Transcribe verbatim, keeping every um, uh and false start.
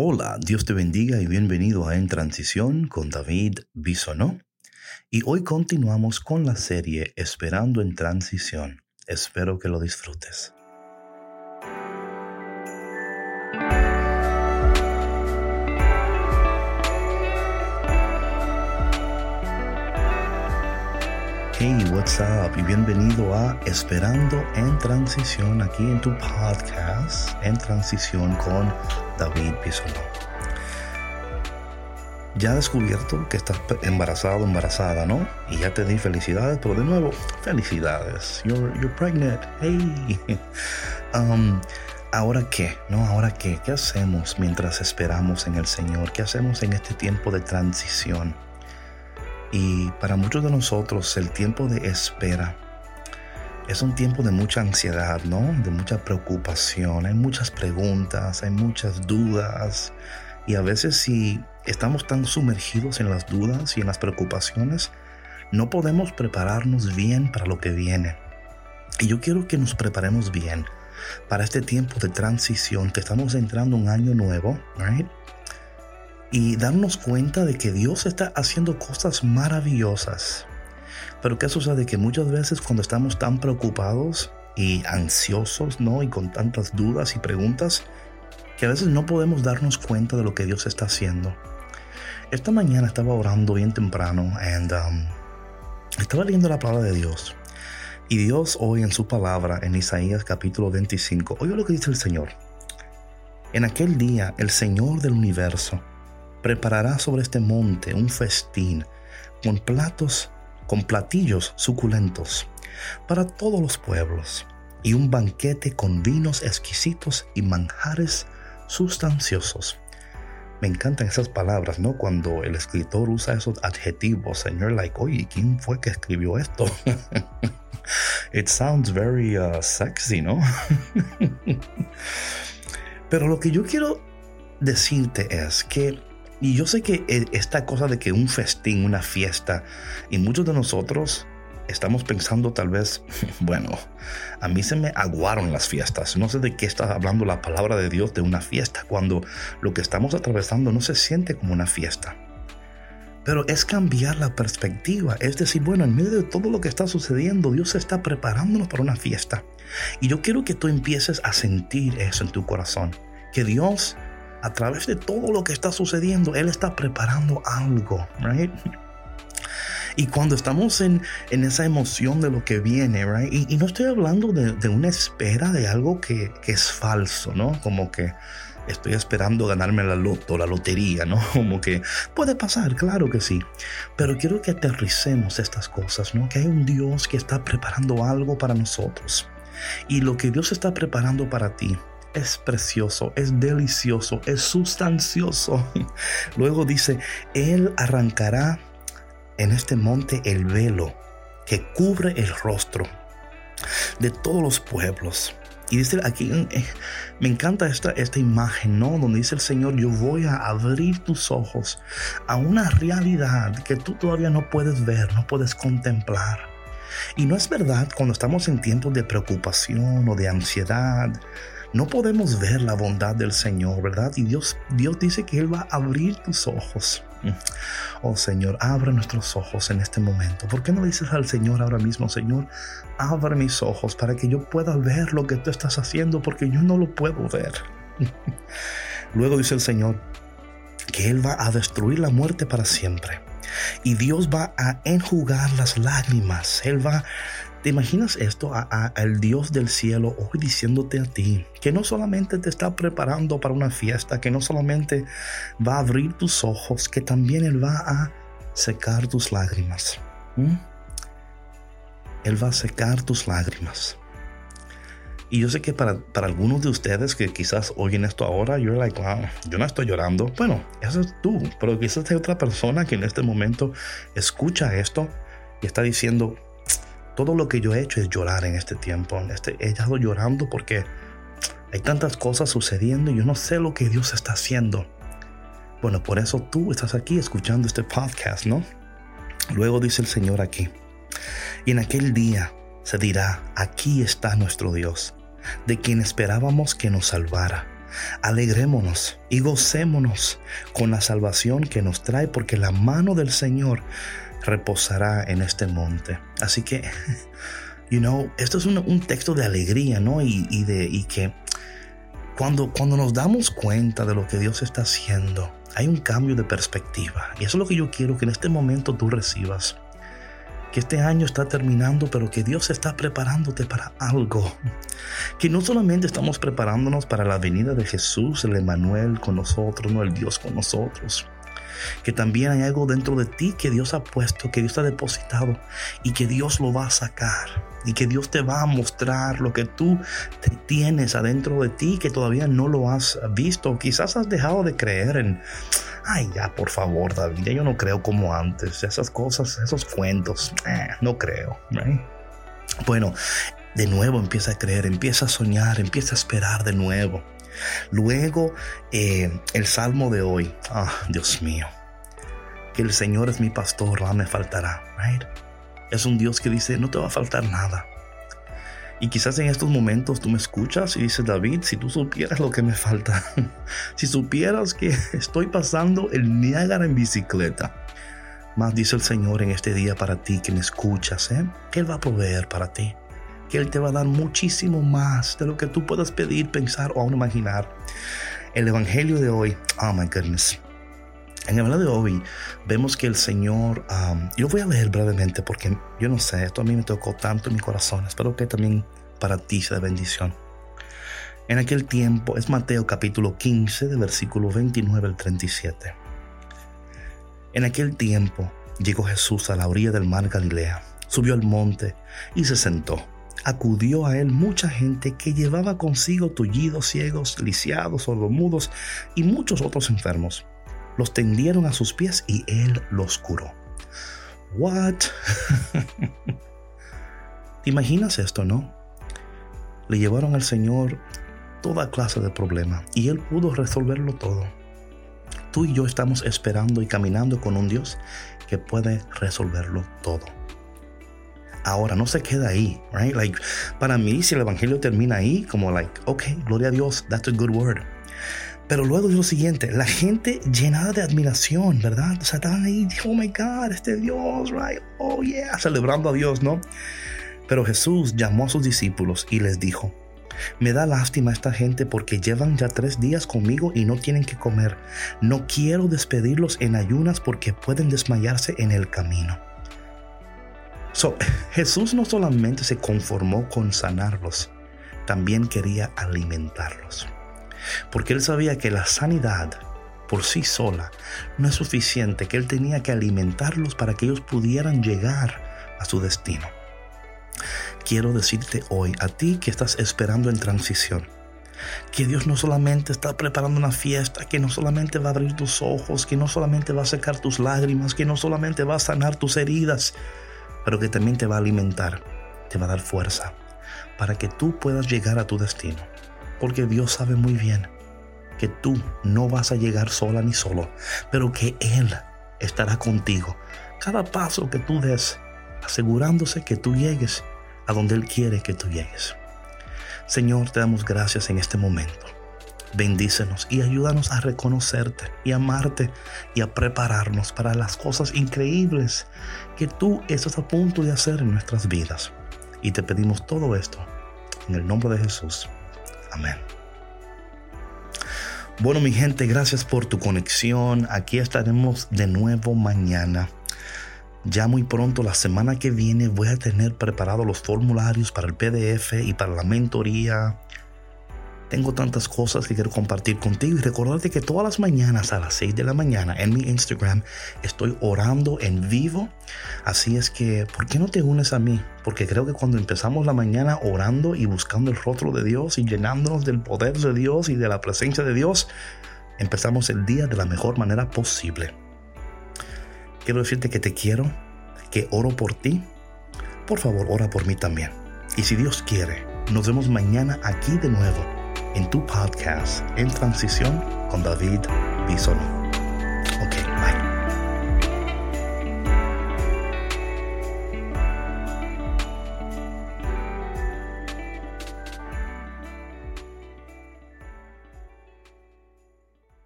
Hola, Dios te bendiga y bienvenido a En Transición con David Bisonó. Y hoy continuamos con la serie Esperando en Transición. Espero que lo disfrutes. Hey, what's up? Y bienvenido a Esperando en Transición, aquí en tu podcast, En Transición con David Bisonó. Ya he descubierto que estás embarazado, embarazada, ¿no? Y ya te di felicidades, pero de nuevo, felicidades. You're, you're pregnant. Hey. Um, ¿Ahora qué? ¿No? ¿Ahora qué? ¿Qué hacemos mientras esperamos en el Señor? ¿Qué hacemos en este tiempo de transición? Y para muchos de nosotros el tiempo de espera es un tiempo de mucha ansiedad, ¿no? De mucha preocupación, hay muchas preguntas, hay muchas dudas. Y a veces si estamos tan sumergidos en las dudas y en las preocupaciones, no podemos prepararnos bien para lo que viene. Y yo quiero que nos preparemos bien para este tiempo de transición, que estamos entrando un año nuevo, ¿right? Y darnos cuenta de que Dios está haciendo cosas maravillosas. Pero ¿qué sucede? Que muchas veces cuando estamos tan preocupados y ansiosos, ¿no? Y con tantas dudas y preguntas, que a veces no podemos darnos cuenta de lo que Dios está haciendo. Esta mañana estaba orando bien temprano and, um, estaba leyendo la palabra de Dios. Y Dios hoy en su palabra, en Isaías capítulo veinticinco, oye lo que dice el Señor. En aquel día, el Señor del universo preparará sobre este monte un festín con platos, con platillos suculentos para todos los pueblos y un banquete con vinos exquisitos y manjares sustanciosos. Me encantan esas palabras, ¿no? Cuando el escritor usa esos adjetivos, and you're like, oye, ¿quién fue que escribió esto? It sounds very uh, sexy, ¿no? Pero lo que yo quiero decirte es que, y yo sé que esta cosa de que un festín, una fiesta, y muchos de nosotros estamos pensando tal vez, bueno, a mí se me aguaron las fiestas. No sé de qué está hablando la palabra de Dios de una fiesta, cuando lo que estamos atravesando no se siente como una fiesta. Pero es cambiar la perspectiva, es decir, bueno, en medio de todo lo que está sucediendo, Dios está preparándonos para una fiesta. Y yo quiero que tú empieces a sentir eso en tu corazón, que Dios, a través de todo lo que está sucediendo, Él está preparando algo, right? Y cuando estamos en, en esa emoción de lo que viene, right? Y, y no estoy hablando de, de una espera de algo que, que es falso, ¿no? Como que estoy esperando ganarme la loto, la lotería, ¿no? Como que puede pasar, claro que sí. Pero quiero que aterricemos estas cosas, ¿no? Que hay un Dios que está preparando algo para nosotros. Y lo que Dios está preparando para ti es precioso, es delicioso, es sustancioso. Luego dice, Él arrancará en este monte el velo que cubre el rostro de todos los pueblos. Y dice aquí, eh, me encanta esta, esta imagen, ¿no? Donde dice el Señor, yo voy a abrir tus ojos a una realidad que tú todavía no puedes ver, no puedes contemplar. Y no es verdad, cuando estamos en tiempos de preocupación o de ansiedad, no podemos ver la bondad del Señor, ¿verdad? Y Dios, Dios dice que Él va a abrir tus ojos. Oh Señor, abre nuestros ojos en este momento. ¿Por qué no le dices al Señor ahora mismo, Señor, abre mis ojos para que yo pueda ver lo que tú estás haciendo, porque yo no lo puedo ver? Luego dice el Señor que Él va a destruir la muerte para siempre. Y Dios va a enjugar las lágrimas. Él va... ¿Te imaginas esto? A, a, al Dios del cielo hoy diciéndote a ti que no solamente te está preparando para una fiesta, que no solamente va a abrir tus ojos, que también Él va a secar tus lágrimas. ¿Mm? Él va a secar tus lágrimas. Y yo sé que para, para algunos de ustedes que quizás oyen esto ahora, you're like, wow, yo no estoy llorando. Bueno, eso es tú, pero quizás hay otra persona que en este momento escucha esto y está diciendo, todo lo que yo he hecho es llorar en este tiempo. Este, he estado llorando porque hay tantas cosas sucediendo y yo no sé lo que Dios está haciendo. Bueno, por eso tú estás aquí escuchando este podcast, ¿no? Luego dice el Señor aquí, y en aquel día se dirá, aquí está nuestro Dios, de quien esperábamos que nos salvara. Alegrémonos y gocémonos con la salvación que nos trae, porque la mano del Señor reposará en este monte. Así que, you know, esto es un, un texto de alegría, ¿no? Y, y, de, y que cuando, cuando nos damos cuenta de lo que Dios está haciendo, hay un cambio de perspectiva. Y eso es lo que yo quiero que en este momento tú recibas. Que este año está terminando, pero que Dios está preparándote para algo. Que no solamente estamos preparándonos para la venida de Jesús, el Emmanuel con nosotros, no, el Dios con nosotros. Que también hay algo dentro de ti que Dios ha puesto, que Dios ha depositado y que Dios lo va a sacar. Y que Dios te va a mostrar lo que tú te tienes adentro de ti, que todavía no lo has visto. Quizás has dejado de creer en, ay, ya, por favor, David, ya yo no creo como antes. Esas cosas, esos cuentos, eh, no creo. ¿eh? Bueno, de nuevo empieza a creer, empieza a soñar, empieza a esperar de nuevo. Luego, eh, el salmo de hoy. Ah, oh, Dios mío, que el Señor es mi pastor, nada me faltará. Right? Es un Dios que dice, no te va a faltar nada. Y quizás en estos momentos tú me escuchas y dices, David, si tú supieras lo que me falta, si supieras que estoy pasando el Niágara en bicicleta. Mas dice el Señor en este día para ti que me escuchas, ¿eh? que Él va a proveer para ti, que Él te va a dar muchísimo más de lo que tú puedas pedir, pensar o aún imaginar. El evangelio de hoy, oh my goodness. En el evangelio de hoy vemos que el Señor, um, yo voy a leer brevemente porque yo no sé, esto a mí me tocó tanto en mi corazón, espero que también para ti sea de bendición. En aquel tiempo, es Mateo capítulo quince, de versículo veintinueve al treinta y siete. En aquel tiempo llegó Jesús a la orilla del mar Galilea, subió al monte y se sentó. Acudió a él mucha gente que llevaba consigo tullidos, ciegos, lisiados, sordomudos y muchos otros enfermos. Los tendieron a sus pies y él los curó. What? ¿Te imaginas esto, no? Le llevaron al Señor toda clase de problemas y él pudo resolverlo todo. Tú y yo estamos esperando y caminando con un Dios que puede resolverlo todo. Ahora, no se queda ahí, right? Like, para mí, si el evangelio termina ahí, como like, okay, gloria a Dios, that's a good word. Pero luego es lo siguiente, la gente llenada de admiración, ¿verdad? O sea, estaban ahí, oh my God, este Dios, right? Oh yeah, celebrando a Dios, ¿no? Pero Jesús llamó a sus discípulos y les dijo, me da lástima esta gente porque llevan ya tres días conmigo y no tienen que comer. No quiero despedirlos en ayunas porque pueden desmayarse en el camino. So, Jesús no solamente se conformó con sanarlos, también quería alimentarlos. Porque él sabía que la sanidad por sí sola no es suficiente, que él tenía que alimentarlos para que ellos pudieran llegar a su destino. Quiero decirte hoy, a ti que estás esperando en transición, que Dios no solamente está preparando una fiesta, que no solamente va a abrir tus ojos, que no solamente va a secar tus lágrimas, que no solamente va a sanar tus heridas, pero que también te va a alimentar, te va a dar fuerza para que tú puedas llegar a tu destino. Porque Dios sabe muy bien que tú no vas a llegar sola ni solo, pero que Él estará contigo. Cada paso que tú des, asegurándose que tú llegues a donde Él quiere que tú llegues. Señor, te damos gracias en este momento. Bendícenos y ayúdanos a reconocerte y amarte y a prepararnos para las cosas increíbles que tú estás a punto de hacer en nuestras vidas. Y te pedimos todo esto en el nombre de Jesús. Amén. Bueno, mi gente, gracias por tu conexión. Aquí estaremos de nuevo mañana. Ya muy pronto, la semana que viene, voy a tener preparados los formularios para el P D F y para la mentoría. Tengo tantas cosas que quiero compartir contigo. Y recordarte que todas las mañanas a las seis de la mañana en mi Instagram estoy orando en vivo. Así es que, ¿por qué no te unes a mí? Porque creo que cuando empezamos la mañana orando y buscando el rostro de Dios y llenándonos del poder de Dios y de la presencia de Dios, empezamos el día de la mejor manera posible. Quiero decirte que te quiero, que oro por ti. Por favor, ora por mí también. Y si Dios quiere, nos vemos mañana aquí de nuevo en tu podcast En Transición con David Bisonó. Ok, bye.